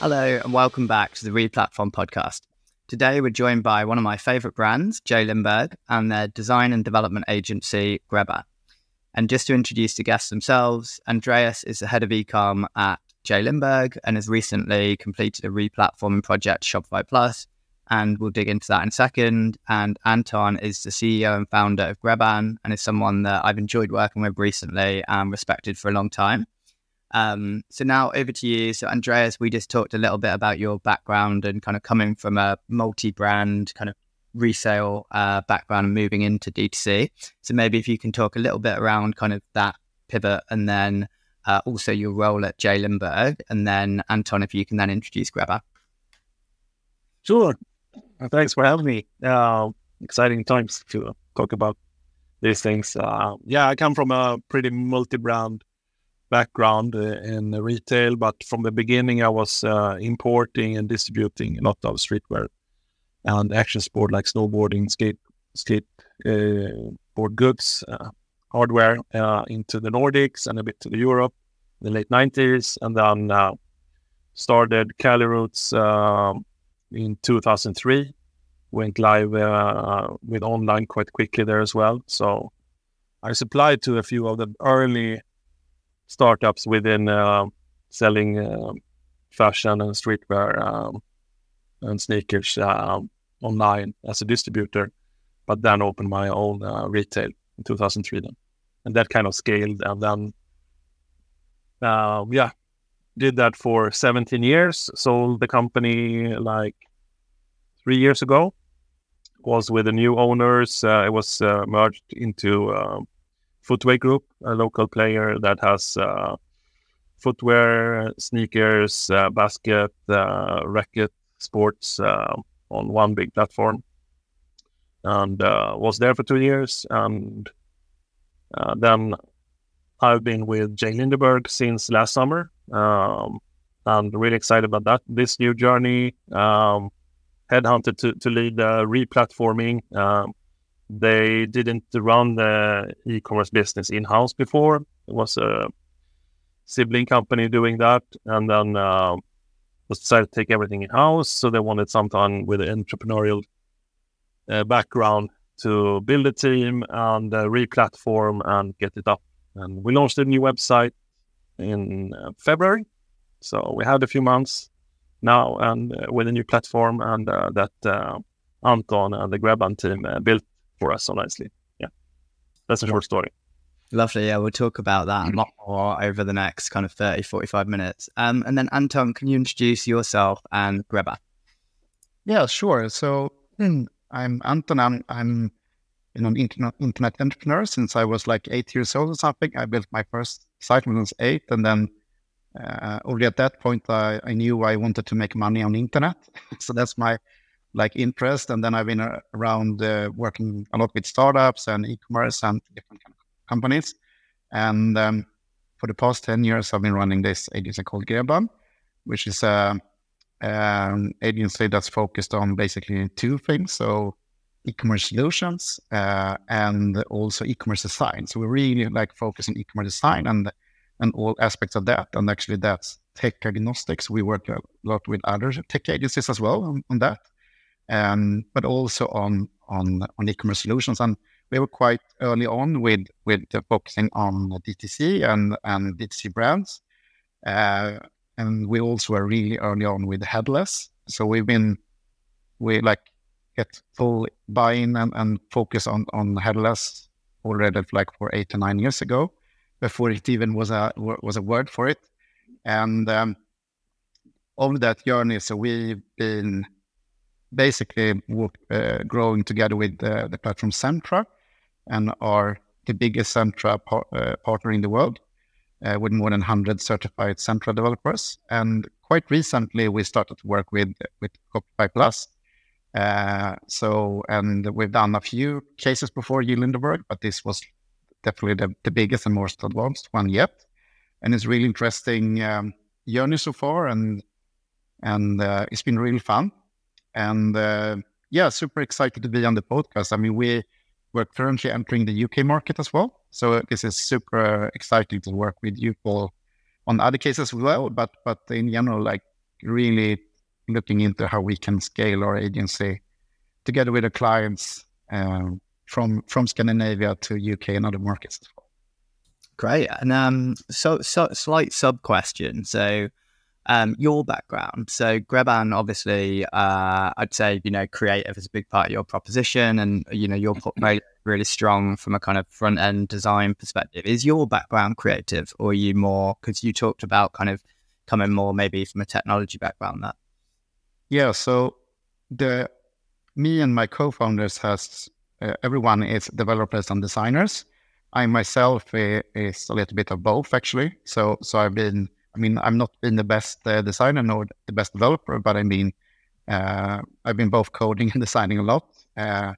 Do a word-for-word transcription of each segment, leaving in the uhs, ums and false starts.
Hello and welcome back to the Replatform podcast. Today we're joined by one of my favourite brands, J Lindeberg, and their design and development agency, Grebban. And just to introduce the guests themselves, Andreas is the head of e-com at J Lindeberg and has recently completed a replatforming project, Shopify Plus, and we'll dig into that in a second. And Anton is the C E O and founder of Grebban and is someone that I've enjoyed working with recently and respected for a long time. Um, so now over to you. So Andreas, we just talked a little bit about your background and kind of coming from a multi-brand kind of resale uh, background and moving into D two C. So maybe if you can talk a little bit around kind of that pivot and then uh, also your role at J Lindeberg. And then Anton, if you can then introduce Grebban. Sure. Thanks for having me. Uh, exciting times to talk about these things. Uh, yeah, I come from a pretty multi-brand background in retail, but from the beginning I was uh, importing and distributing a lot of streetwear and action sport like snowboarding, skate skate uh, board goods, uh, hardware uh, into the Nordics and a bit to the Europe in the late nineties, and then uh, started Cali Roots uh, in two thousand three. Went live uh, with online quite quickly there as well. So I supplied to a few of the early startups within uh, selling uh, fashion and streetwear um, and sneakers uh, online as a distributor, but then opened my own uh, retail in two thousand three then. And that kind of scaled, and then uh, yeah, did that for seventeen years. Sold the company like three years ago. Was with the new owners. Uh, it was uh, merged into Uh, Footway Group, a local player that has uh, footwear, sneakers, uh, basket, uh, racket, sports uh, on one big platform. And uh, was there for two years. And uh, then I've been with J Lindeberg since last summer. Um, and really excited about that. This new journey, um, headhunted to, to lead the replatforming. Um, They didn't run the e-commerce business in-house before. It was a sibling company doing that, and then uh, decided to take everything in-house. So they wanted someone with an entrepreneurial uh, background to build a team and uh, re-platform and get it up. And we launched a new website in uh, February. So we had a few months now and uh, with a new platform, and uh, that uh, Anton and the Grebban team uh, built for us so nicely. Yeah, that's a short story. Lovely. Yeah, we'll talk about that a lot more over the next kind of thirty, forty-five minutes. Um, and then Anton, can you introduce yourself and Grebban? Yeah, sure. So I'm Anton. I'm, I'm you know, an internet, internet entrepreneur since I was like eight years old or something. I built my first site when I was eight, and then uh, only at that point I, I knew I wanted to make money on the internet. So that's my like interest, and then I've been around uh, working a lot with startups and e-commerce and different kind of companies. And um, for the past ten years, I've been running this agency called Grebban, which is an um, agency that's focused on basically two things. So e-commerce solutions uh, and also e-commerce design. So we really like focus on e-commerce design and and all aspects of that. And actually that's tech agnostics. We work a lot with other tech agencies as well on, on that. Um, but also on, on on e-commerce solutions, and we were quite early on with with uh, focusing on D T C and and D T C brands, uh, and we also were really early on with headless. So we've been we like get full buy-in and, and focus on on headless already like for eight to nine years ago, before it even was a was a word for it, and um, all that journey. So we've been basically uh, growing together with uh, the platform Centra, and are the biggest Centra par- uh, partner in the world, uh, with more than one hundred certified Centra developers. And quite recently, we started to work with with Shopify Plus. Uh, so, and we've done a few cases before J Lindeberg, but this was definitely the, the biggest and most advanced one yet. And it's really interesting um, journey so far, and and uh, it's been really fun. And uh, yeah, super excited to be on the podcast. I mean, we we're currently entering the U K market as well, so this is super exciting to work with you all on other cases as well. But but in general, like really looking into how we can scale our agency together with the clients uh, from from Scandinavia to U K and other markets as well. Great. And um, so, so slight sub question. So um, your background. So Grebban, obviously, uh, I'd say, you know, creative is a big part of your proposition, and, you know, your portfolio really strong from a kind of front end design perspective. Is your background creative, or are you more, because you talked about kind of coming more maybe from a technology background that? Yeah. So the, me and my co-founders has, uh, everyone is developers and designers. I myself uh, is a little bit of both, actually. So, so I've been, I mean, I'm not been the best uh, designer nor the best developer, but I mean, uh, I've been both coding and designing a lot. Uh,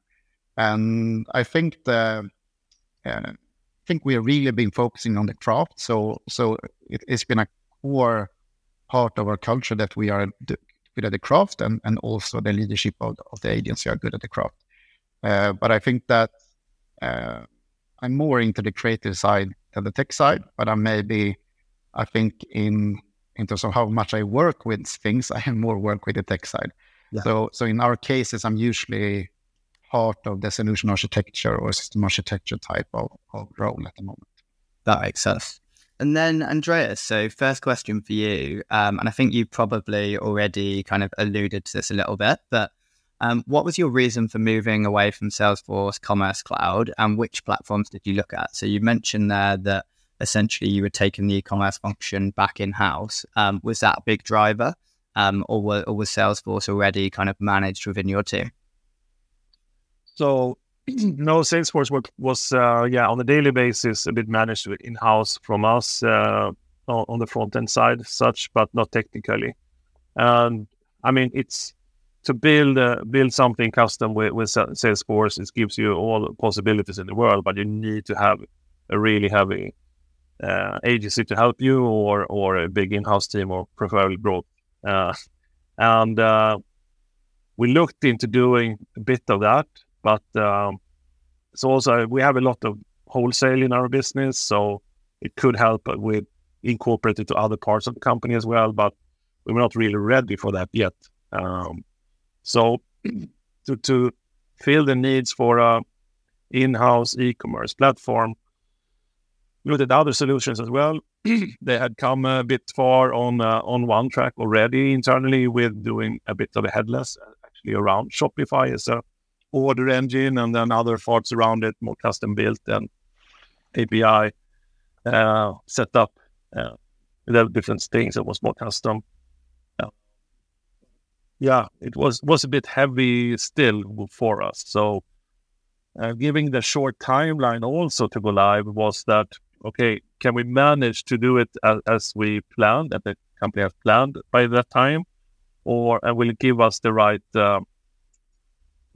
and I think the, uh, I think we have really been focusing on the craft. So, so it, it's been a core part of our culture that we are good at the craft, and, and also the leadership of, of the agency are good at the craft. Uh, but I think that, uh, I'm more into the creative side than the tech side, but I maybe, I think in, in terms of how much I work with things, I have more work with the tech side. Yeah. So, so in our cases, I'm usually part of the solution architecture or system architecture type of, of role at the moment. That makes sense. And then Andreas, so first question for you, um, and I think you probably already kind of alluded to this a little bit, but Um, what was your reason for moving away from Salesforce Commerce Cloud, and which platforms did you look at? So you mentioned there that essentially you were taking the e-commerce function back in-house. Um, was that a big driver, um, or, were, or was Salesforce already kind of managed within your team? So no, Salesforce was, was uh, yeah, on a daily basis a bit managed in-house from us uh, on the front-end side, such, but not technically. Um, I mean, it's... To build uh, build something custom with, with Salesforce, it gives you all the possibilities in the world, but you need to have a really heavy uh, agency to help you, or or a big in-house team, or preferably broad. Uh, and uh, we looked into doing a bit of that, but um, so also we have a lot of wholesale in our business, so it could help with incorporating to other parts of the company as well. But we were not really ready for that yet. Um, So to, to fill the needs for a in-house e-commerce platform, we looked at other solutions as well. They had come a bit far on uh, on one track already internally with doing a bit of a headless, actually around Shopify as a order engine, and then other parts around it, more custom built and A P I uh, set up. Uh, there were different things that was more custom. Yeah, it was was a bit heavy still for us. So, uh, giving the short timeline also to go live was that, okay, can we manage to do it as, as we planned, that the company has planned by that time, or and will it give us the right, uh,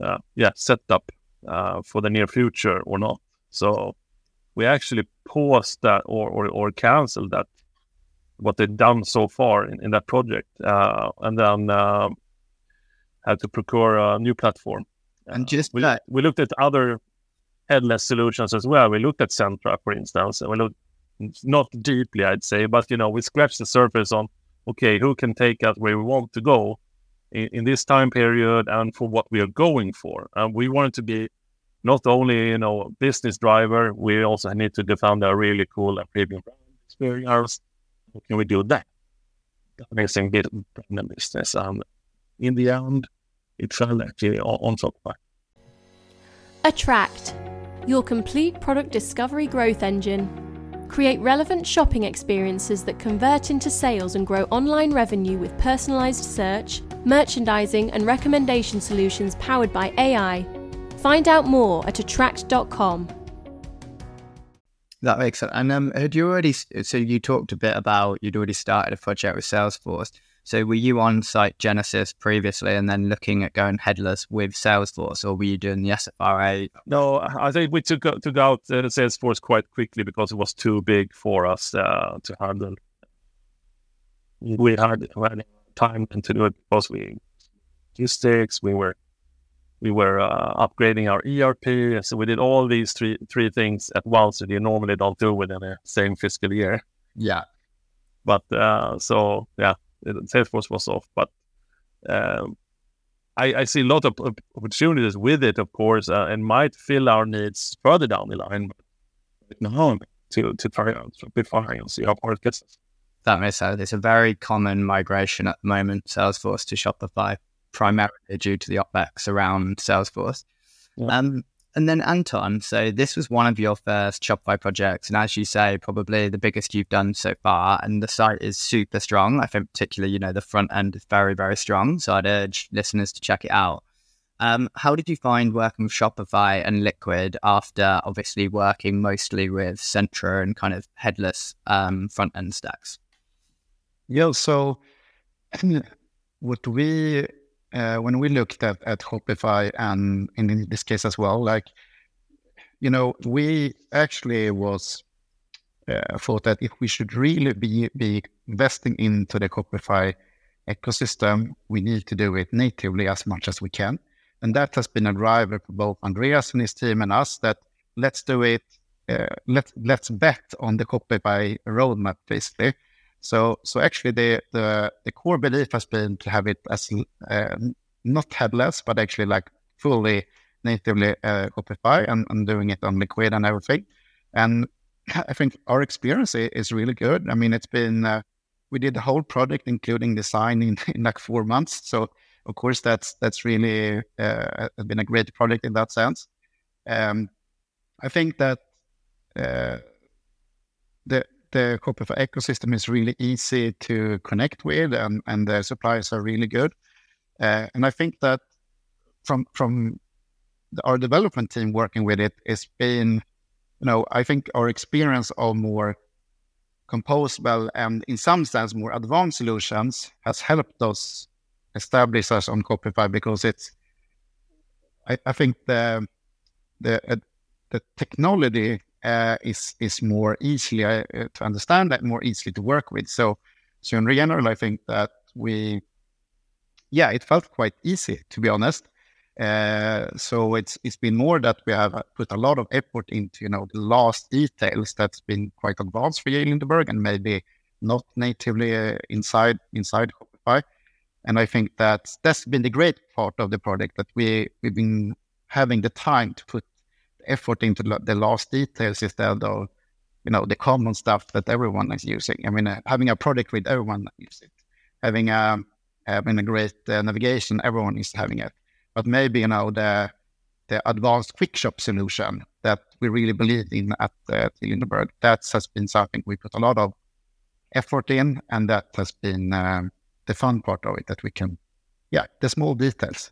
uh, yeah, setup uh, for the near future or not? So, we actually paused that or or, or canceled that what they've done so far in, in that project, uh, and then. Uh, Had to procure a new platform. And uh, just we, that. we looked at other headless solutions as well. We looked at Centra, for instance. And we looked, not deeply, I'd say, but you know, we scratched the surface on, okay, who can take us where we want to go in, in this time period and for what we are going for. And we wanted to be not only, you know, a business driver, we also need to defend a really cool and premium brand experience. How can we do that? Amazing bit of brand business. And in the end, it fell actually on Shopify. Attract, your complete product discovery growth engine. Create relevant shopping experiences that convert into sales and grow online revenue with personalized search, merchandising, and recommendation solutions powered by A I. Find out more at attract dot com. That makes sense. And um, had you already, so you talked a bit about, you'd already started a project with Salesforce. So were you on site Genesis previously and then looking at going headless with Salesforce, or were you doing the S F R A? No, I think we took, took out uh, Salesforce quite quickly because it was too big for us uh, to handle. We had, we had time to do it because we logistics, we were we were uh, upgrading our E R P. So we did all these three three things at once that you normally don't do within the same fiscal year. Yeah. But uh, so, yeah. Salesforce was off. But um, I, I see a lot of opportunities with it, of course, uh, and might fill our needs further down the line. But no, to to try out Shopify and see how far it gets us. That makes sense. It's a very common migration at the moment, Salesforce to Shopify, primarily due to the OpEx around Salesforce. Yeah. Um, and then Anton, so this was one of your first Shopify projects, and as you say, probably the biggest you've done so far, and the site is super strong. I think particularly, you know, the front end is very, very strong, so I'd urge listeners to check it out. Um, how did you find working with Shopify and Liquid after obviously working mostly with Centra and kind of headless um, front end stacks? Yeah, so what we, uh, when we looked at, at Shopify and in this case as well, like, you know, we actually was uh, thought that if we should really be, be investing into the Shopify ecosystem, we need to do it natively as much as we can. And that has been a driver for both Andreas and his team and us that let's do it, uh, let, let's bet on the Shopify roadmap basically. So, so actually, the, the, the core belief has been to have it as uh, not headless, but actually like fully natively uh, Shopify and, and doing it on Liquid and everything. And I think our experience is really good. I mean, it's been uh, we did the whole project, including design, in, in like four months. So, of course, that's that's really uh, been a great project in that sense. Um, I think that uh, the. The Shopify ecosystem is really easy to connect with, and, and the suppliers are really good. Uh, and I think that from from the, our development team working with it has been, you know, I think our experience of more composable and in some sense more advanced solutions has helped us establish us on Shopify because it's, I, I think the the uh, the technology. Uh, is is more easily uh, to understand and more easily to work with. So, so in general, I think that we, yeah, it felt quite easy to be honest. Uh, so it's it's been more that we have put a lot of effort into, you know, the last details that's been quite advanced for J Lindeberg and maybe not natively uh, inside inside Shopify. And I think that that's been the great part of the project that we we've been having the time to put effort into the last details instead of, you know, the common stuff that everyone is using. I mean, uh, having a product with everyone that uses it, having a having a great uh, navigation, everyone is having it. But maybe, you know, the the advanced quick shop solution that we really believe in at uh, Lindeberg, that has been something we put a lot of effort in, and that has been um, the fun part of it that we can, yeah, the small details.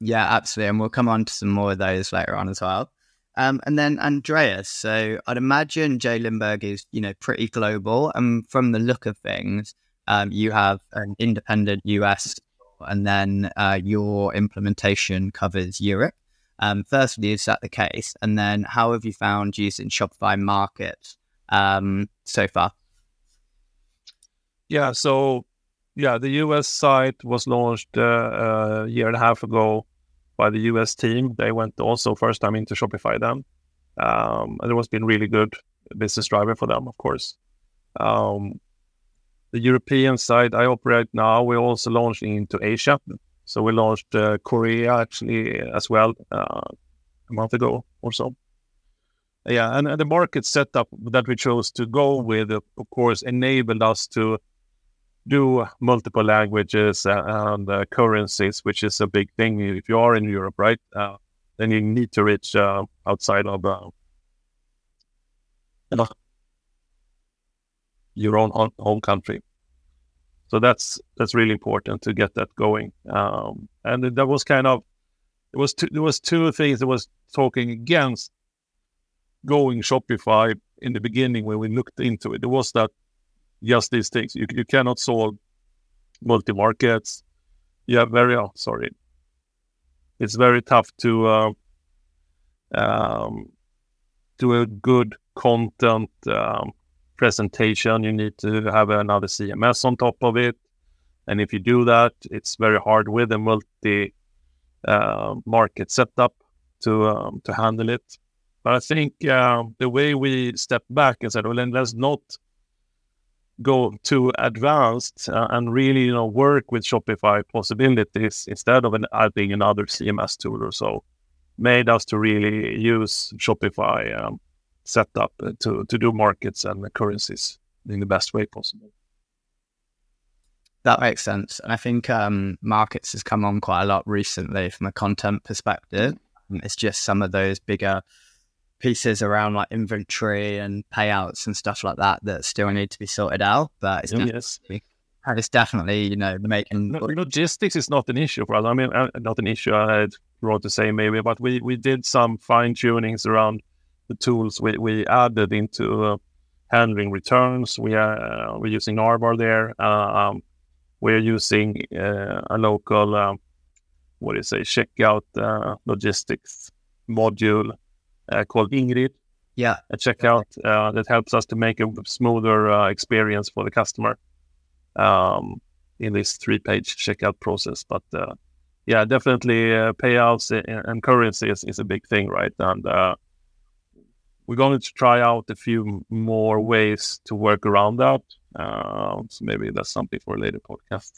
Yeah, absolutely. And we'll come on to some more of those later on as well. Um, and then Andreas. So I'd imagine J Lindeberg is, you know, pretty global. And from the look of things, um, you have an independent U S and then uh, your implementation covers Europe. Um, firstly, is that the case? And then how have you found use in Shopify markets um, so far? Yeah, so... Yeah, the U S site was launched uh, a year and a half ago by the U S team. They went also first time into Shopify then. Um, and it was been really good business driver for them, of course. Um, the European site I operate now, we're also launching into Asia. So we launched uh, Korea actually as well uh, a month ago or so. Yeah, and, and the market setup that we chose to go with, of course, enabled us to do multiple languages and uh, currencies, which is a big thing if you are in Europe, right? Uh, then you need to reach uh, outside of uh, your own home country. So that's that's really important to get that going. Um, and that was kind of it was two, there was two things that was talking against going Shopify in the beginning when we looked into it. It was that. Just these things. You you cannot solve multi-markets. Yeah, very, oh, sorry. It's very tough to uh, um, do a good content um, presentation. You need to have another C M S on top of it. And if you do that, it's very hard with a multi-market uh, setup to, um, to handle it. But I think uh, the way we stepped back and said, well, then let's not go to advanced uh, and really, you know, work with Shopify possibilities instead of an, adding another C M S tool or so, made us to really use Shopify um, setup to to do markets and currencies in the best way possible. That makes sense. And I think um, markets has come on quite a lot recently from a content perspective. It's just some of those bigger pieces around like inventory and payouts and stuff like that that still need to be sorted out. But it's, oh, definitely, yes. it's definitely, you know, making... Logistics is not an issue for us. I mean, not an issue I'd rather to say maybe, but we, we did some fine-tunings around the tools we, we added into uh, handling returns. We, uh, we're using Narvar there. Uh, um, we're using uh, a local... Um, what do you say, checkout uh, logistics module uh, called Ingrid. Yeah. A checkout uh, that helps us to make a smoother uh, experience for the customer um, in this three-page checkout process. But uh, yeah, definitely uh, payouts and currencies is, is a big thing, right? And uh, we're going to try out a few more ways to work around that. Uh, so maybe that's something for a later podcast.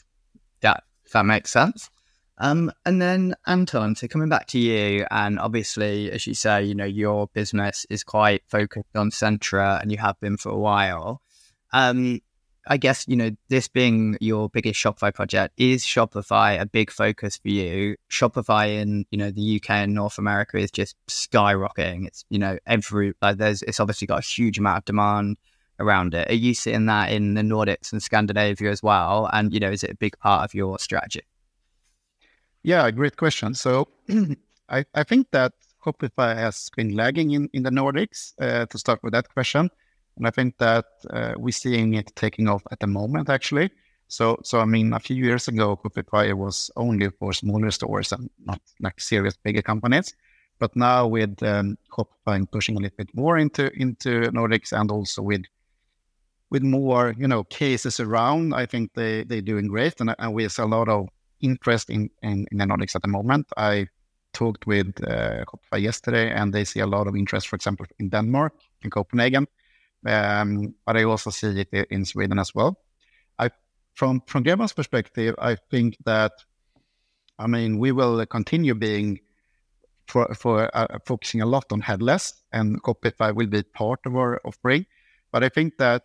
Yeah, if that makes sense. Um, and then Anton, so coming back to you, and obviously, as you say, you know, your business is quite focused on Centra and you have been for a while. Um, I guess, you know, this being your biggest Shopify project, is Shopify a big focus for you? Shopify in, you know, the U K and North America is just skyrocketing. It's, you know, every, like there's, it's obviously got a huge amount of demand around it. Are you seeing that in the Nordics and Scandinavia as well? And, you know, is it a big part of your strategy? Yeah, great question. So I, I think that Shopify has been lagging in, in the Nordics, uh, to start with that question. And I think that uh, we're seeing it taking off at the moment, actually. So, so I mean, a few years ago, Shopify was only for smaller stores and not like serious bigger companies. But now with um, Shopify pushing a little bit more into, into Nordics and also with with more, you know, cases around, I think they, they're doing great. And, and we see a lot of interest in, in, in the Nordics at the moment. I talked with uh, Shopify yesterday, and they see a lot of interest, for example, in Denmark, in Copenhagen, um, but I also see it in Sweden as well. I, from from Grebban's perspective, I think that, I mean, we will continue being for for uh, focusing a lot on headless, and Shopify will be part of our offering. But I think that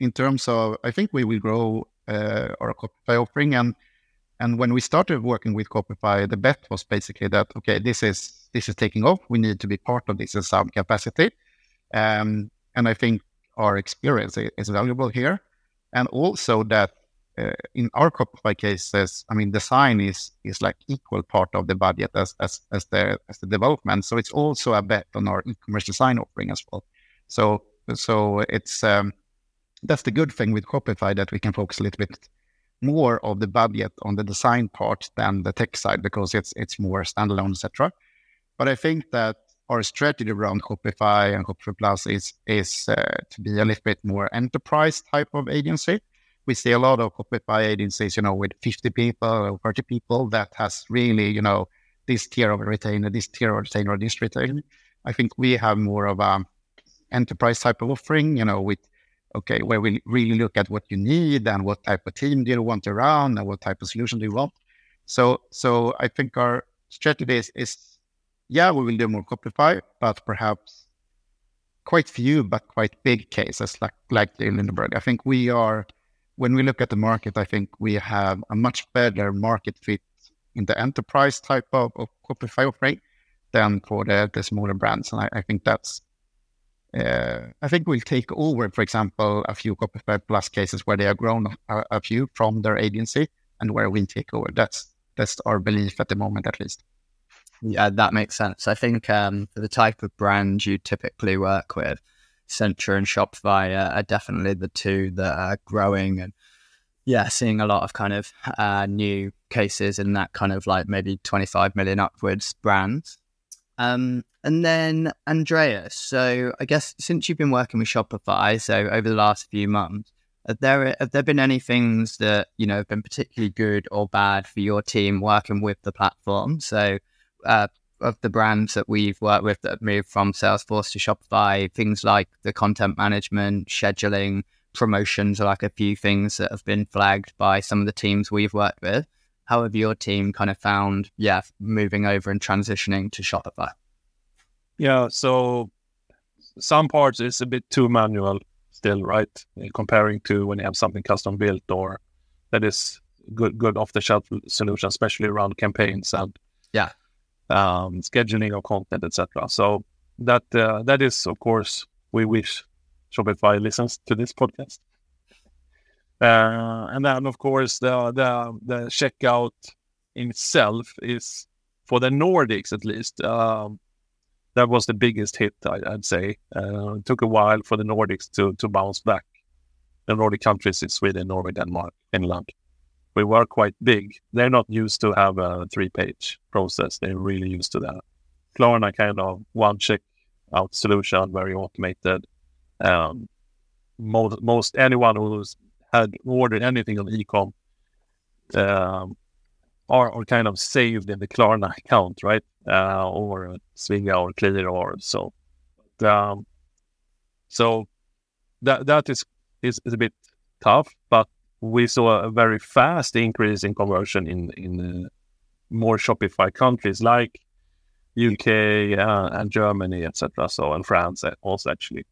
in terms of, I think we will grow uh, our Shopify offering. And And when we started working with Shopify, the bet was basically that, okay, this is this is taking off. We need to be part of this in some capacity. Um, and I think our experience is valuable here. And also that uh, in our Shopify cases, I mean, design is is like equal part of the budget as as as the as the development. So it's also a bet on our e-commerce design offering as well. So so it's um, that's the good thing with Shopify, that we can focus a little bit more of the budget on the design part than the tech side, because it's it's more standalone, et cetera. But I think that our strategy around Shopify and Shopify Plus is is uh, to be a little bit more enterprise type of agency. We see a lot of Shopify agencies, you know, with fifty people or thirty people that has really, you know, this tier of retainer, this tier of retainer, this retainer. I think we have more of a enterprise type of offering, you know, with okay, where we really look at what you need and what type of team do you want around and what type of solution do you want. So so I think our strategy is, is yeah, we will do more Shopify, but perhaps quite few, but quite big cases like, like J Lindeberg. I think we are, when we look at the market, I think we have a much better market fit in the enterprise type of, of Shopify offering than for the, the smaller brands. And I, I think that's, Uh, I think we'll take over, for example, a few Shopify Plus cases where they are grown a, a few from their agency and where we'll take over. That's that's our belief at the moment, at least. Yeah, that makes sense. I think um, for the type of brand you typically work with, Centra and Shopify are, are definitely the two that are growing and, yeah, seeing a lot of kind of uh, new cases in that kind of like maybe twenty-five million upwards brands. Um, and then Andreas, so I guess since you've been working with Shopify, so over the last few months, have there, have there been any things that, you know, have been particularly good or bad for your team working with the platform? So uh, of the brands that we've worked with that have moved from Salesforce to Shopify, things like the content management, scheduling, promotions are like a few things that have been flagged by some of the teams we've worked with. How have your team kind of found, yeah, moving over and transitioning to Shopify? Yeah, so some parts is a bit too manual still, right? Comparing to when you have something custom built or that is good, good off-the-shelf solution, especially around campaigns and yeah, um, scheduling of content, et cetera. So that uh, that is, of course, we wish Shopify listens to this podcast. Uh, and then, of course, the, the the checkout in itself is, for the Nordics at least, um, that was the biggest hit, I, I'd say. Uh, it took a while for the Nordics to, to bounce back. The Nordic countries is Sweden, Norway, Denmark, Finland. We were quite big. They're not used to have a three-page process. They're really used to that. Klarna kind of one-checkout solution, very automated. Um, most, most anyone who's had ordered anything on e-com um, are, are kind of saved in the Klarna account, right? Uh, or Swinga or Clear or so. But, um, so that that is, is is a bit tough, but we saw a very fast increase in conversion in in uh, more Shopify countries like U K uh, and Germany, et cetera. So and France also actually.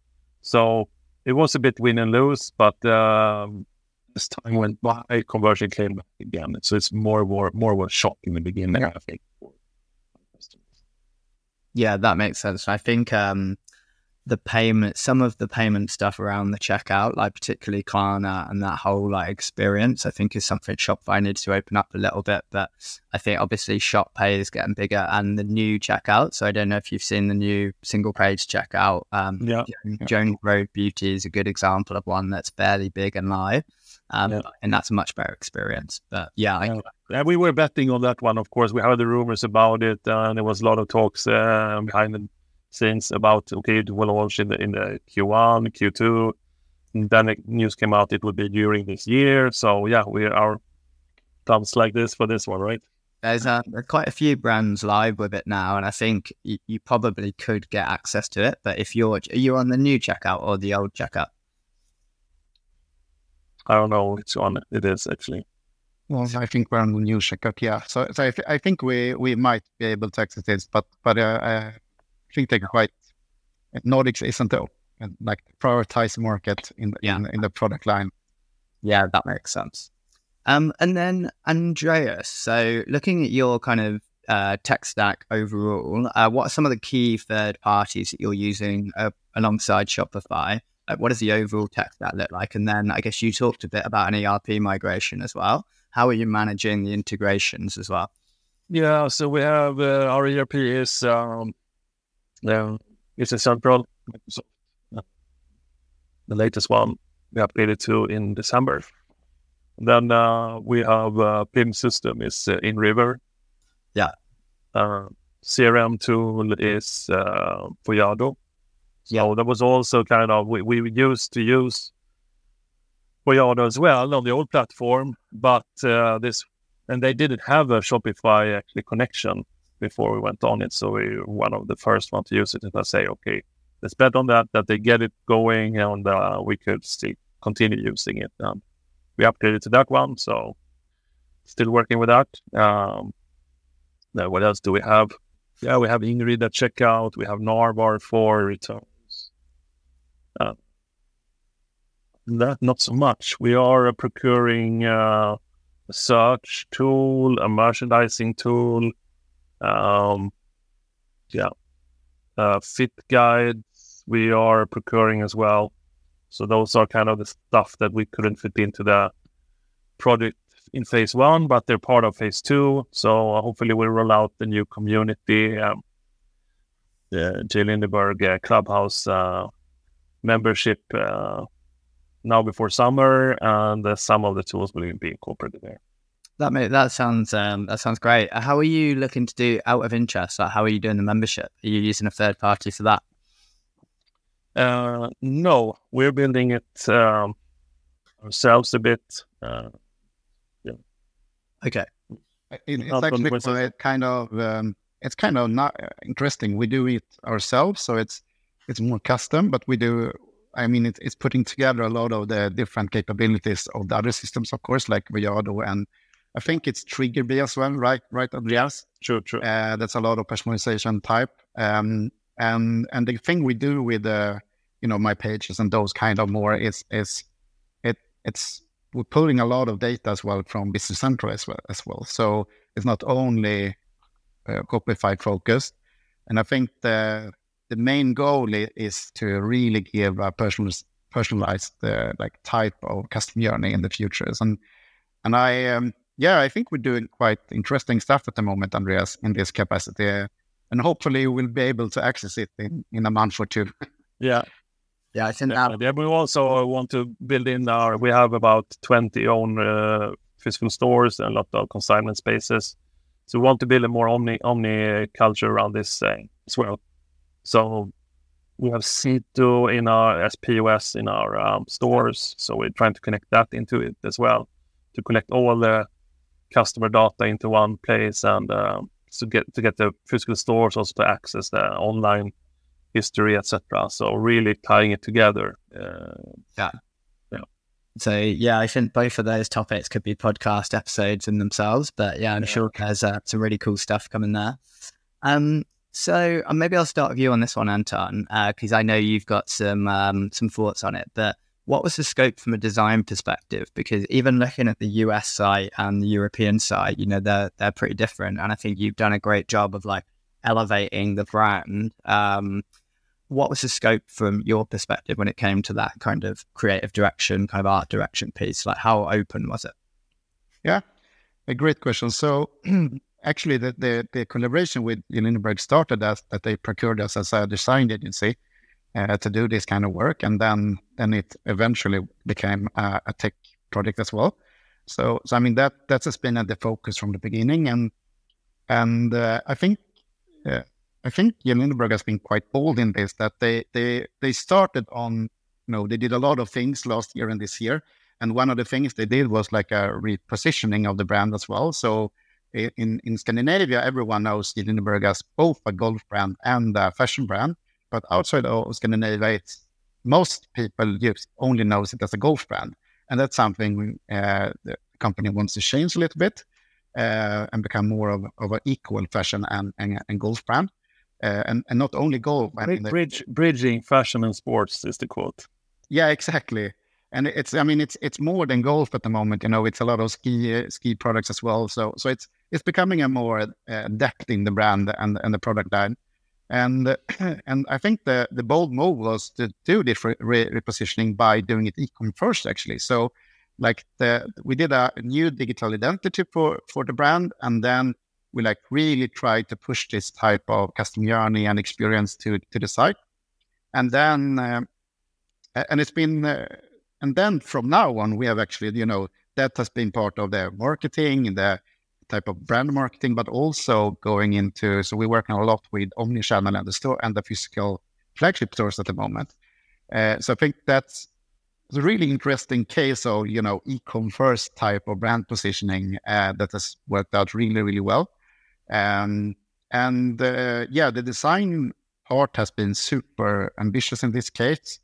So it was a bit win and lose, but um, as time went by, conversion came back again. So it's more more more of a shock in the beginning, I think. Yeah, that makes sense. I think um, the payment, some of the payment stuff around the checkout, like particularly Klarna and that whole like experience, I think is something Shopify needs to open up a little bit. But I think obviously Shop Pay is getting bigger and the new checkout. So I don't know if you've seen the new single page checkout. Um, yeah. Jones Road Beauty is a good example of one that's fairly big and live. Um, yeah. And that's a much better experience. But yeah, I- yeah. And we were betting on that one, of course. We heard the rumors about it, uh, and there was a lot of talks uh, behind the scenes about, okay, it will launch in the, in the Q one, Q two. And then the news came out it would be during this year. So, yeah, we are thumbs like this for this one, right? There's uh, quite a few brands live with it now, and I think y- you probably could get access to it. But if you're, are you on the new checkout or the old checkout? I don't know which one it is, actually. Well, I think we're on the new checkout, yeah. So, so I, th- I think we, we might be able to access this, but but uh, I think they're quite Nordics isn't a, like prioritized market in the, yeah. in, in the product line. Yeah, that makes sense. Um, and then Andreas, so looking at your kind of uh, tech stack overall, uh, what are some of the key third parties that you're using uh, alongside Shopify? Like, what does the overall tech stack look like? And then I guess you talked a bit about an E R P migration as well. How are you managing the integrations as well? Yeah, so we have uh, our E R P is um, uh, it's a Central, Microsoft, uh, the latest one we updated to in December. Then uh, we have uh, P I M system is uh, in River. Yeah. Uh, C R M tool is uh, Voyado. So yeah. That was also kind of we, we used to use. Voyado as well on the old platform, but uh, this and they didn't have a Shopify actually connection before we went on it, so we were one of the first one to use it. And I say, okay, let's bet on that that they get it going, and uh, we could still continue using it. Um, we upgraded to that one, so still working with that. Um, now what else do we have? Yeah, we have Ingrid at checkout. We have Narvar for returns. Uh, That not so much. We are uh, procuring uh, a search tool, a merchandising tool, um, yeah, uh, fit guides. We are procuring as well. So those are kind of the stuff that we couldn't fit into the product in phase one, but they're part of phase two. So uh, hopefully we'll roll out the new community, um, the J Lindeberg uh, Clubhouse uh, membership. Uh, now before summer, and uh, some of the tools will be incorporated there. That may, that sounds um, that sounds great. How are you looking to do out of interest? Like, how are you doing the membership? Are you using a third party for that? Uh, no, we're building it um, ourselves a bit. Uh, yeah. Okay. It, it's Not actually so it kind of um, it's kind of not interesting. We do it ourselves, so it's it's more custom, but we do. I mean, it, it's putting together a lot of the different capabilities of the other systems, of course, like Voyado, and I think it's Trigger B as well, right, right, Andreas? True, true. Uh, that's a lot of personalization type. Um, and and the thing we do with, uh, you know, my pages and those kind of more is, is it it's we're pulling a lot of data as well from Business Central as well. As well. So it's not only uh, Shopify focused. And I think the the main goal is to really give a personal, personalized uh, like type of customer journey in the future. And and I um, yeah, I think we're doing quite interesting stuff at the moment, Andreas, in this capacity, uh, and hopefully we'll be able to access it in, in a month or two. yeah, yeah, I think that. Yeah, we also want to build in our. We have about twenty own uh, physical stores and a lot of consignment spaces, so we want to build a more omni omni culture around this uh, as well. So we have C two in our S P O S in our um, stores, so we're trying to connect that into it as well, to collect all the customer data into one place, and uh, to get to get the physical stores also to access the online history, et cetera. So really tying it together. Uh, yeah, yeah. So yeah, I think both of those topics could be podcast episodes in themselves. But yeah, I'm yeah. sure there's uh, some really cool stuff coming there. Um, so uh, maybe I'll start with you on this one, Anton, because uh, I know you've got some um, some thoughts on it, but. What was the scope from a design perspective? Because even looking at the U S site and the European site, you know, they're, they're pretty different. And I think you've done a great job of like elevating the brand. Um, what was the scope from your perspective when it came to that kind of creative direction, kind of art direction piece? Like how open was it? Yeah, a great question. So actually the, the, the collaboration with J Lindeberg started as that they procured us as a design agency. Uh, to do this kind of work, and then then it eventually became uh, a tech project as well. So, so I mean that that's has been at the focus from the beginning, and and uh, I think uh, I think J Lindeberg has been quite bold in this, that they they they started on you know they did a lot of things last year and this year, and one of the things they did was like a repositioning of the brand as well. So in in Scandinavia, everyone knows J Lindeberg as both a golf brand and a fashion brand. But outside of Scandinavia, it's, most people use, only knows it as a golf brand. And that's something uh, the company wants to change a little bit uh, and become more of, of an equal fashion and, and, and golf brand. Uh, and, and not only golf. I mean, Bridge, the, bridging fashion and sports is the quote. Yeah, exactly. And it's, I mean, it's it's more than golf at the moment. You know, it's a lot of ski uh, ski products as well. So so it's it's becoming a more uh, depth in the brand and, and the product line. And and I think the, the bold move was to do this re- repositioning by doing it e-com first, actually. So like the, we did a new digital identity for, for the brand, and then we like really tried to push this type of customer journey and experience to, to the site. And then uh, and it's been uh, and then from now on we have actually you know that has been part of the marketing and the type of brand marketing, but also going into, so we're working a lot with omnichannel and the store and the physical flagship stores at the moment. Uh, so I think that's a really interesting case of, you know, e-com first type of brand positioning uh, that has worked out really, really well. Um, and uh, yeah, the design part has been super ambitious in this case.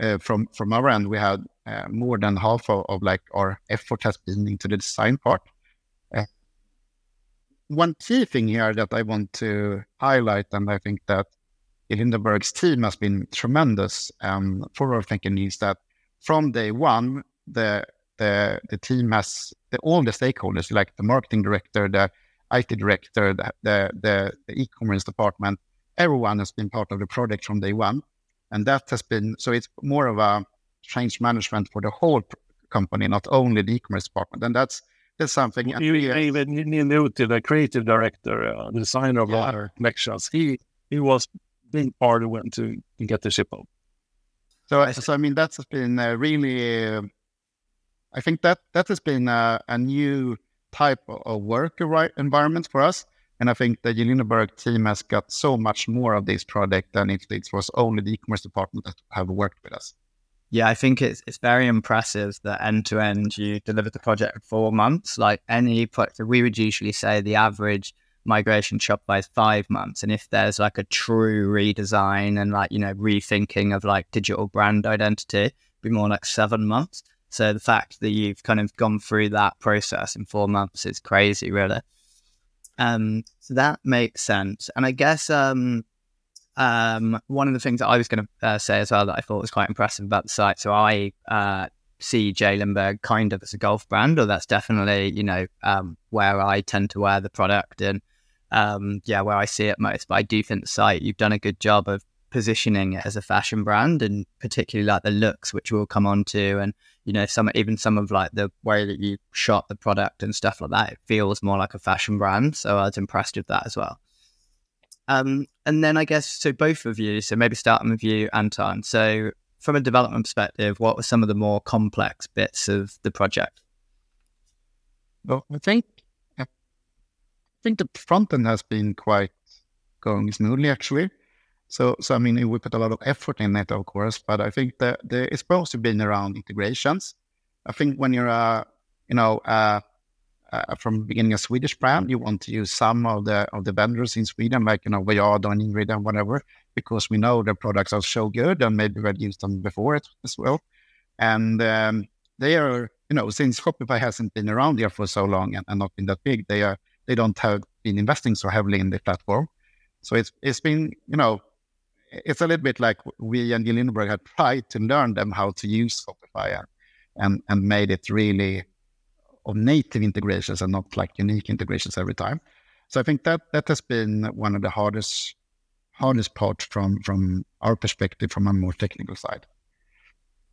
Uh, from, from our end, we had uh, more than half of, of like our effort has been into the design part. Uh, One key thing here that I want to highlight, and I think that J Lindeberg's team has been tremendous um, for our thinking, is that from day one, the the, the team has the, all the stakeholders, like the marketing director, the I T director, the, the, the, the e-commerce department, everyone has been part of the project from day one. And that has been, so it's more of a change management for the whole company, not only the e-commerce department. And that's That's something. You even knew to the creative director, uh, designer of our yeah. connections. He he was being part of when to get the ship out. So, so I mean, that's been uh, really. Uh, I think that that has been uh, a new type of work environment for us, and I think the J Lindeberg team has got so much more of this product than if it was only the e-commerce department that have worked with us. Yeah, I think it's it's very impressive that end to end you delivered the project in four months. Like any project, we would usually say the average migration Shopify is five months. And if there's like a true redesign and like, you know, rethinking of like digital brand identity, it'd be more like seven months. So the fact that you've kind of gone through that process in four months is crazy, really. Um, so that makes sense. And I guess um, um, one of the things that I was going to uh, say as well that I thought was quite impressive about the site. So I uh, see J Lindeberg kind of as a golf brand, or that's definitely, you know, um, where I tend to wear the product and, um, yeah, where I see it most. But I do think the site, you've done a good job of positioning it as a fashion brand, and particularly like the looks, which we'll come on to. And, you know, some, even some of like the way that you shot the product and stuff like that, it feels more like a fashion brand. So I was impressed with that as well. Um, and then I guess, so both of you, so maybe starting with you, Anton. So from a development perspective, what were some of the more complex bits of the project? Well, I think, I think the front end has been quite going smoothly, actually. So, so I mean, we put a lot of effort in it, of course, but I think that the, it's mostly been around integrations. I think when you're, uh, you know, uh, uh, from the beginning a Swedish brand, you want to use some of the of the vendors in Sweden, like, you know, Voyado and Ingrid and whatever, because we know their products are so good, and maybe we've used them before it as well. And um, they are, you know, since Shopify hasn't been around here for so long and, and not been that big, they are they don't have been investing so heavily in the platform. So it's it's been, you know, it's a little bit like we and J Lindeberg had tried to learn them how to use Shopify and, and made it really of native integrations and not like unique integrations every time. So I think that that has been one of the hardest hardest parts from, from our perspective, from a more technical side.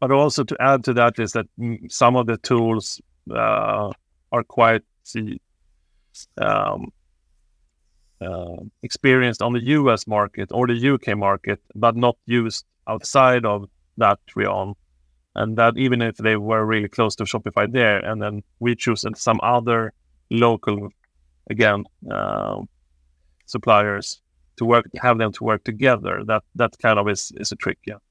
But also to add to that is that some of the tools uh, are quite um, Uh, experienced on the U S market or the U K market, but not used outside of that realm. And that even if they were really close to Shopify there, and then we choose some other local, again, uh, suppliers to work, have them to work together. That that kind of is, is a trick, yeah.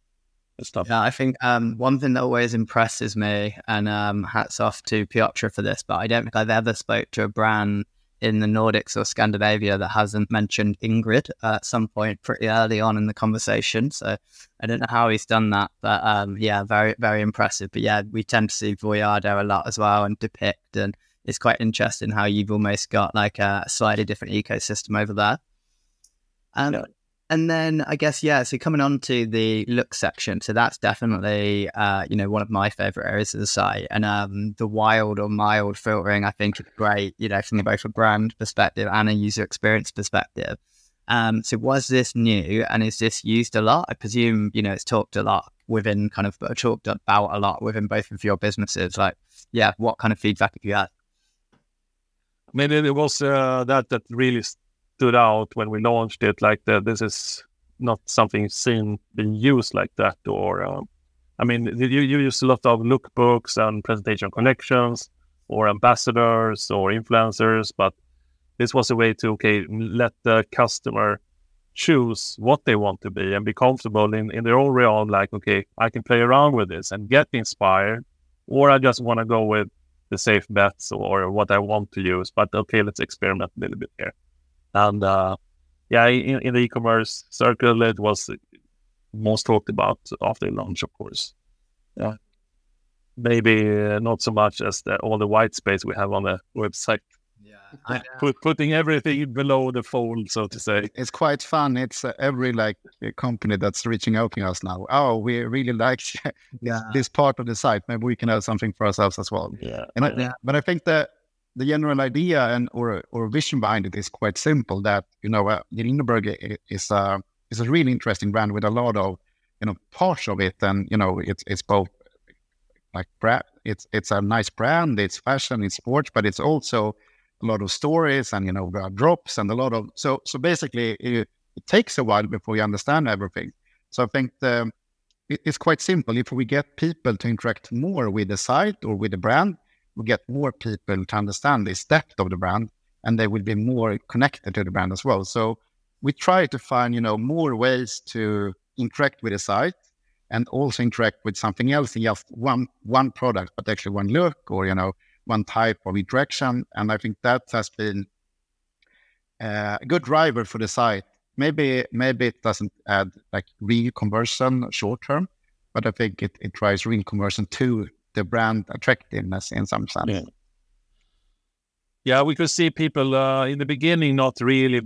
It's tough. Yeah, I think um, one thing that always impresses me, and um, hats off to Piotr for this, but I don't think I've ever spoke to a brand in the Nordics or Scandinavia that hasn't mentioned Ingrid at some point pretty early on in the conversation. So I don't know how he's done that, but um, yeah, very, very impressive. But yeah, we tend to see Voyado a lot as well and Depict, and it's quite interesting how you've almost got like a slightly different ecosystem over there. Um, no. And then I guess, yeah, so coming on to the look section. So that's definitely, uh, you know, one of my favorite areas of the site. And um, the wild or mild filtering, I think, is great, you know, from both a brand perspective and a user experience perspective. Um, so was this new, and is this used a lot? I presume, you know, it's talked a lot within kind of, talked about a lot within both of your businesses. Like, yeah, what kind of feedback have you had? I mean, it was uh, that that really st- stood out when we launched it, like the, this is not something seen being used like that. Or um, I mean, you, you use a lot of lookbooks and presentation connections or ambassadors or influencers, but this was a way to, okay, let the customer choose what they want to be and be comfortable in, in their own realm. Like, okay, I can play around with this and get inspired, or I just want to go with the safe bets or what I want to use, but okay, let's experiment a little bit here. And uh, yeah, in, in the e-commerce circle, it was most talked about after launch, of course. Yeah, maybe not so much as the, all the white space we have on the website. Yeah, I, Put, putting everything below the fold, so to say. It's quite fun. It's uh, every like company that's reaching out to us now. Oh, we really like yeah. this part of the site. Maybe we can have something for ourselves as well. Yeah, and I, yeah. but I think that. The general idea and or or vision behind it is quite simple. That you know, uh, J Lindeberg is a is a really interesting brand with a lot of you know parts of it, and you know it's it's both like it's it's a nice brand, it's fashion, it's sports, but it's also a lot of stories and you know drops and a lot of so so basically it, it takes a while before you understand everything. So I think the, it, it's quite simple. If we get people to interact more with the site or with the brand, we get more people to understand this depth of the brand, and they will be more connected to the brand as well. So we try to find, you know, more ways to interact with the site and also interact with something else in just one, one product, but actually one look or, you know, one type of interaction. And I think that has been uh, a good driver for the site. Maybe maybe it doesn't add like real conversion short term, but I think it, it drives real conversion to the brand attractiveness in some sense. Yeah, yeah we could see people uh, in the beginning not really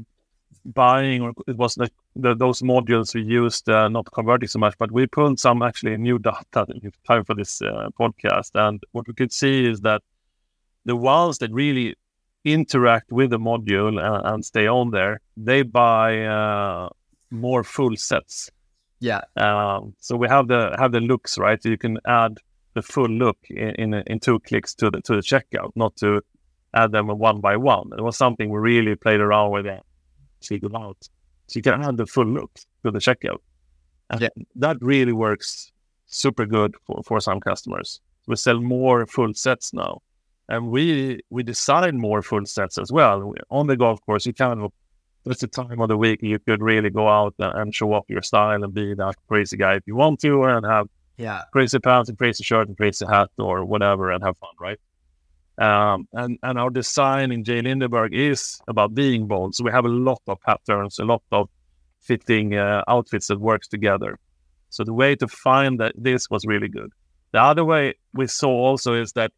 buying, or it was like the, those modules we used uh, not converting so much, but we pulled some actually new data in time for this uh, podcast. And what we could see is that the ones that really interact with the module and, and stay on there, they buy uh, more full sets. Yeah. Um, so we have the have the looks, right? So you can add the full look in in, in two clicks to the to the checkout, not to add them one by one. It was something we really played around with. That. Figured out, so you can add the full look to the checkout, and yeah. that really works super good for, for some customers. We sell more full sets now, and we we design more full sets as well on the golf course. You kind of, that's the time of the week you could really go out and, and show off your style and be that crazy guy if you want to, and have yeah crazy pants and crazy shirt and crazy hat or whatever, and have fun, right? Um, and, and our design in J Lindeberg is about being bold. So we have a lot of patterns, a lot of fitting uh, outfits that works together. So the way to find that this was really good. The other way we saw also is that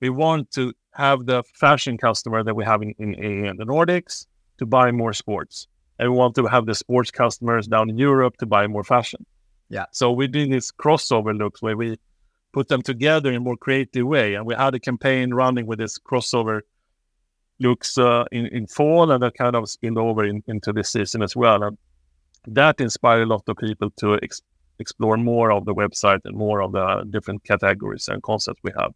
we want to have the fashion customer that we have in, in, in the Nordics to buy more sports. And we want to have the sports customers down in Europe to buy more fashion. Yeah. So we do these crossover looks where we put them together in a more creative way. And we had a campaign running with this crossover looks uh, in, in fall, and that kind of spilled over in, into this season as well. And that inspired a lot of people to ex- explore more of the website and more of the different categories and concepts we have.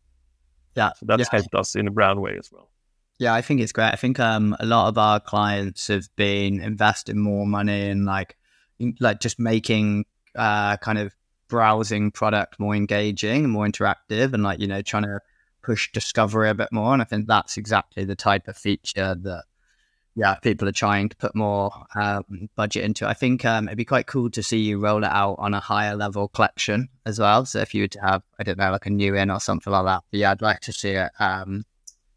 Yeah. So that's yeah. helped us in a brand way as well. Yeah, I think it's great. I think um, a lot of our clients have been investing more money in like, in, like just making uh, kind of browsing product more engaging and more interactive, and like, you know, trying to push discovery a bit more. And I think that's exactly the type of feature that yeah people are trying to put more um, budget into. I think um, it'd be quite cool to see you roll it out on a higher level collection as well. So if you were to have, I don't know, like a new in or something like that, but yeah, I'd like to see it um,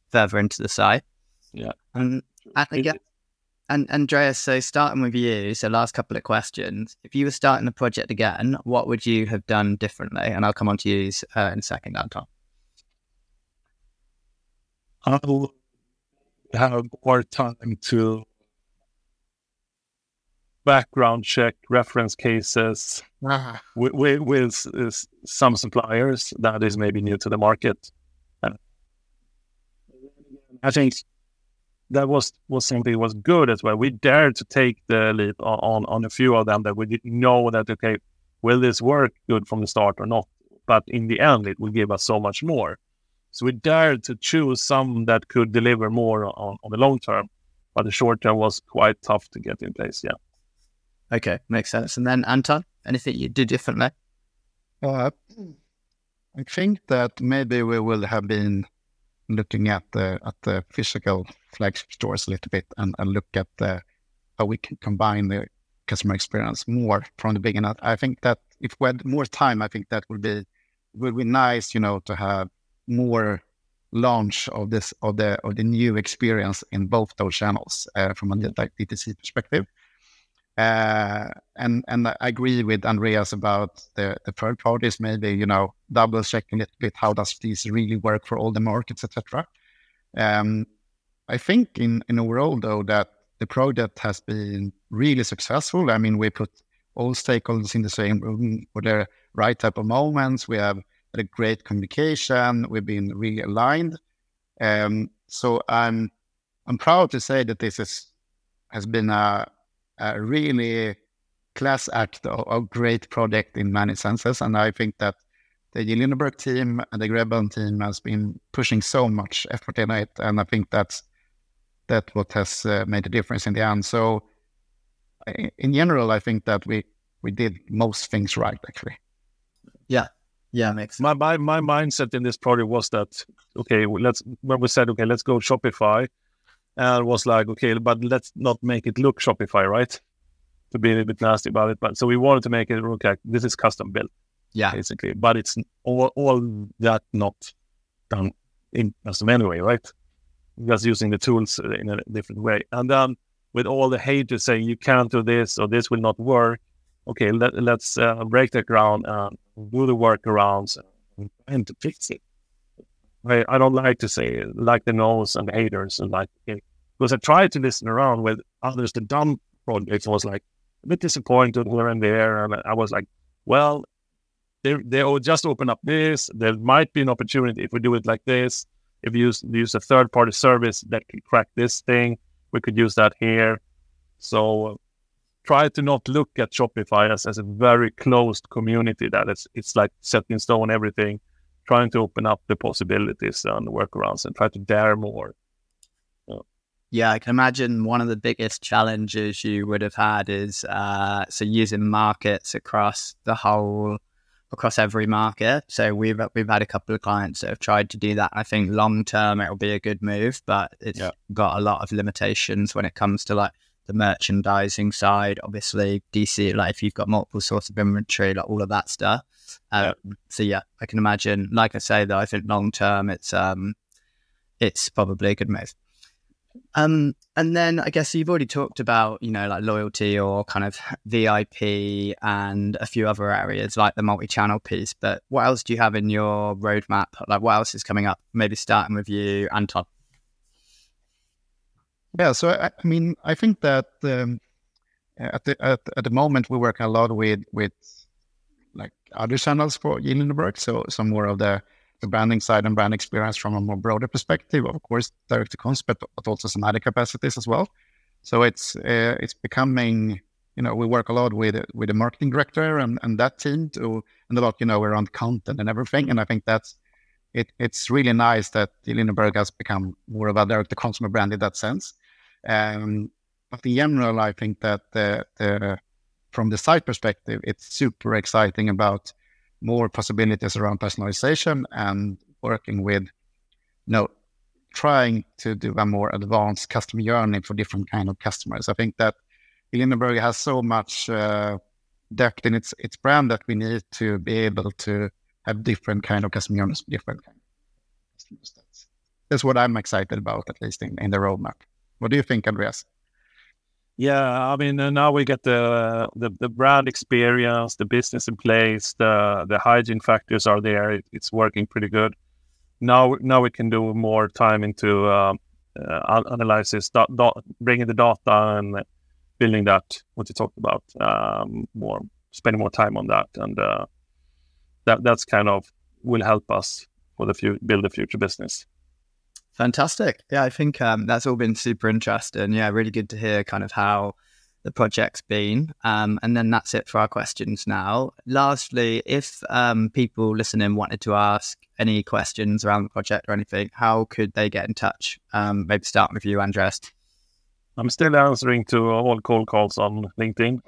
further into the site. Yeah. And I think And Andreas, so starting with you, so last couple of questions. If you were starting the project again, what would you have done differently? And I'll come on to you uh, in a second, Anton. I would have more time to background check reference cases ah. with, with, with uh, some suppliers that is maybe new to the market. Uh, I think... That was, was something that was good as well. We dared to take the leap on, on, on a few of them that we didn't know that, okay, will this work good from the start or not? But in the end, it will give us so much more. So we dared to choose some that could deliver more on, on the long term, but the short term was quite tough to get in place, yeah. Okay, makes sense. And then Anton, anything you did differently? Uh, I think that maybe we will have been looking at the at the physical flagship stores a little bit, and, and look at the, how we can combine the customer experience more from the beginning. I think that if we had more time, I think that would be would be nice, you know, to have more launch of this of the of the new experience in both those channels uh, from a D T C perspective. Uh, and and I agree with Andreas about the, the third parties. Maybe, you know, double checking a little bit how does this really work for all the markets, et cetera. Um, I think in in overall though that the project has been really successful. I mean, we put all stakeholders in the same room for the right type of moments. We have had a great communication. We've been really aligned. Um, so I'm I'm proud to say that this is has been a a really class act of, of great product in many senses. And I think that the J Lindeberg team and the Grebban team has been pushing so much effort in it. And I think that's that what has uh, made a difference in the end. So in general, I think that we, we did most things right, actually. Yeah. Yeah, makes sense. My, my, my mindset in this project was that, okay, let's when we said, okay, let's go Shopify, and was like, okay, but let's not make it look Shopify, right? To be a bit nasty about it. But so we wanted to make it look like this is custom built, yeah, basically. But it's all, all that not done in custom anyway, right? Just using the tools in a different way. And then with all the haters saying you can't do this or this will not work. Okay, let, let's uh, break that ground and do the workarounds and fix it. I, I don't like to say like the no's and the haters and like it, because I tried to listen around with others that done projects. I was like a bit disappointed here and there, and I was like, well, they they will just open up this. There might be an opportunity if we do it like this. If you use use a third party service that can crack this thing, we could use that here. So uh, try to not look at Shopify as, as a very closed community that it's it's like set in stone everything. Trying to open up the possibilities and workarounds and try to dare more. Yeah. yeah, I can imagine one of the biggest challenges you would have had is uh, so using markets across the whole, across every market. So we've we've had a couple of clients that have tried to do that. I think long term it will be a good move, but it's yeah. got a lot of limitations when it comes to like the merchandising side. Obviously, D C, like if you've got multiple sources of inventory, like all of that stuff. Um, yeah. So yeah, I can imagine. Like I say, though, I think long term, it's um, it's probably a good move. Um, and then I guess you've already talked about, you know, like loyalty or kind of V I P and a few other areas like the multi-channel piece. But what else do you have in your roadmap? Like what else is coming up? Maybe starting with you, Anton. Yeah, so I, I mean, I think that um, at the at, at the moment we work a lot with with. like other channels for J Lindeberg. So some more of the, the branding side and brand experience from a more broader perspective, of course, direct to consumer, but, but also some other capacities as well. So it's uh, it's becoming, you know, we work a lot with with the marketing director and, and that team too, and a lot, you know, around content and everything. And I think that's, it. it's really nice that J Lindeberg has become more of a direct to consumer brand in that sense. Um, but in general, I think that the, the from the site perspective, it's super exciting about more possibilities around personalization and working with, you know, trying to do a more advanced customer journey for different kind of customers. I think that Lindeberg has so much uh, depth in its its brand that we need to be able to have different kind of customer journeys, different kind of customers. That's, that's what I'm excited about, at least in, in the roadmap. What do you think, Andreas? Yeah, I mean, uh, now we get the, the the brand experience, the business in place, the the hygiene factors are there. It, it's working pretty good. Now, now we can do more time into um, uh, analysis, dot, dot, bringing the data and building that. What you talked about, um, more spending more time on that, and uh, that that's kind of will help us for the fu- build the future business. Fantastic. Yeah, I think um, that's all been super interesting. Yeah, really good to hear kind of how the project's been. Um, and then that's it for our questions now. Lastly, if um, people listening wanted to ask any questions around the project or anything, how could they get in touch? Um, maybe starting with you, Andreas. I'm still answering to all cold calls on LinkedIn.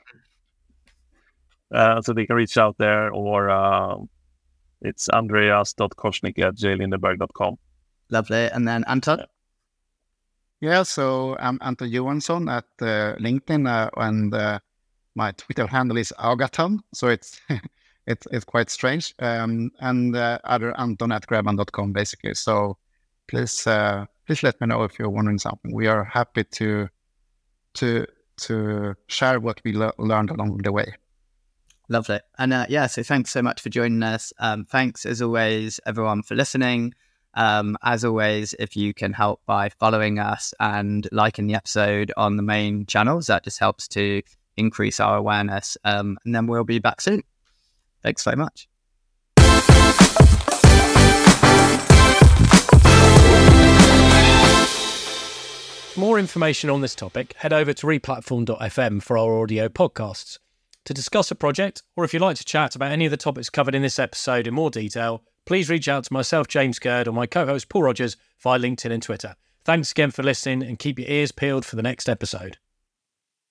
Uh, so they can reach out there, or uh, it's andreas dot koschnike at j lindeberg dot com. Lovely. And then Anton? Yeah, so I'm Anton Johansson at uh, LinkedIn, uh, and uh, my Twitter handle is Agaton, so it's it's it's quite strange. Um, and uh, other Anton at grebban dot com, basically. So please uh, please let me know if you're wondering something. We are happy to to to share what we le- learned along the way. Lovely. And uh, yeah, so thanks so much for joining us. Um, thanks, as always, everyone, for listening. Um, as always, if you can help by following us and liking the episode on the main channels, that just helps to increase our awareness. Um, and then we'll be back soon. Thanks very much. For more information on this topic, head over to replatform dot f m for our audio podcasts. To discuss a project, or if you'd like to chat about any of the topics covered in this episode in more detail, please reach out to myself, James Gerd, or my co-host, Paul Rogers, via LinkedIn and Twitter. Thanks again for listening, and keep your ears peeled for the next episode.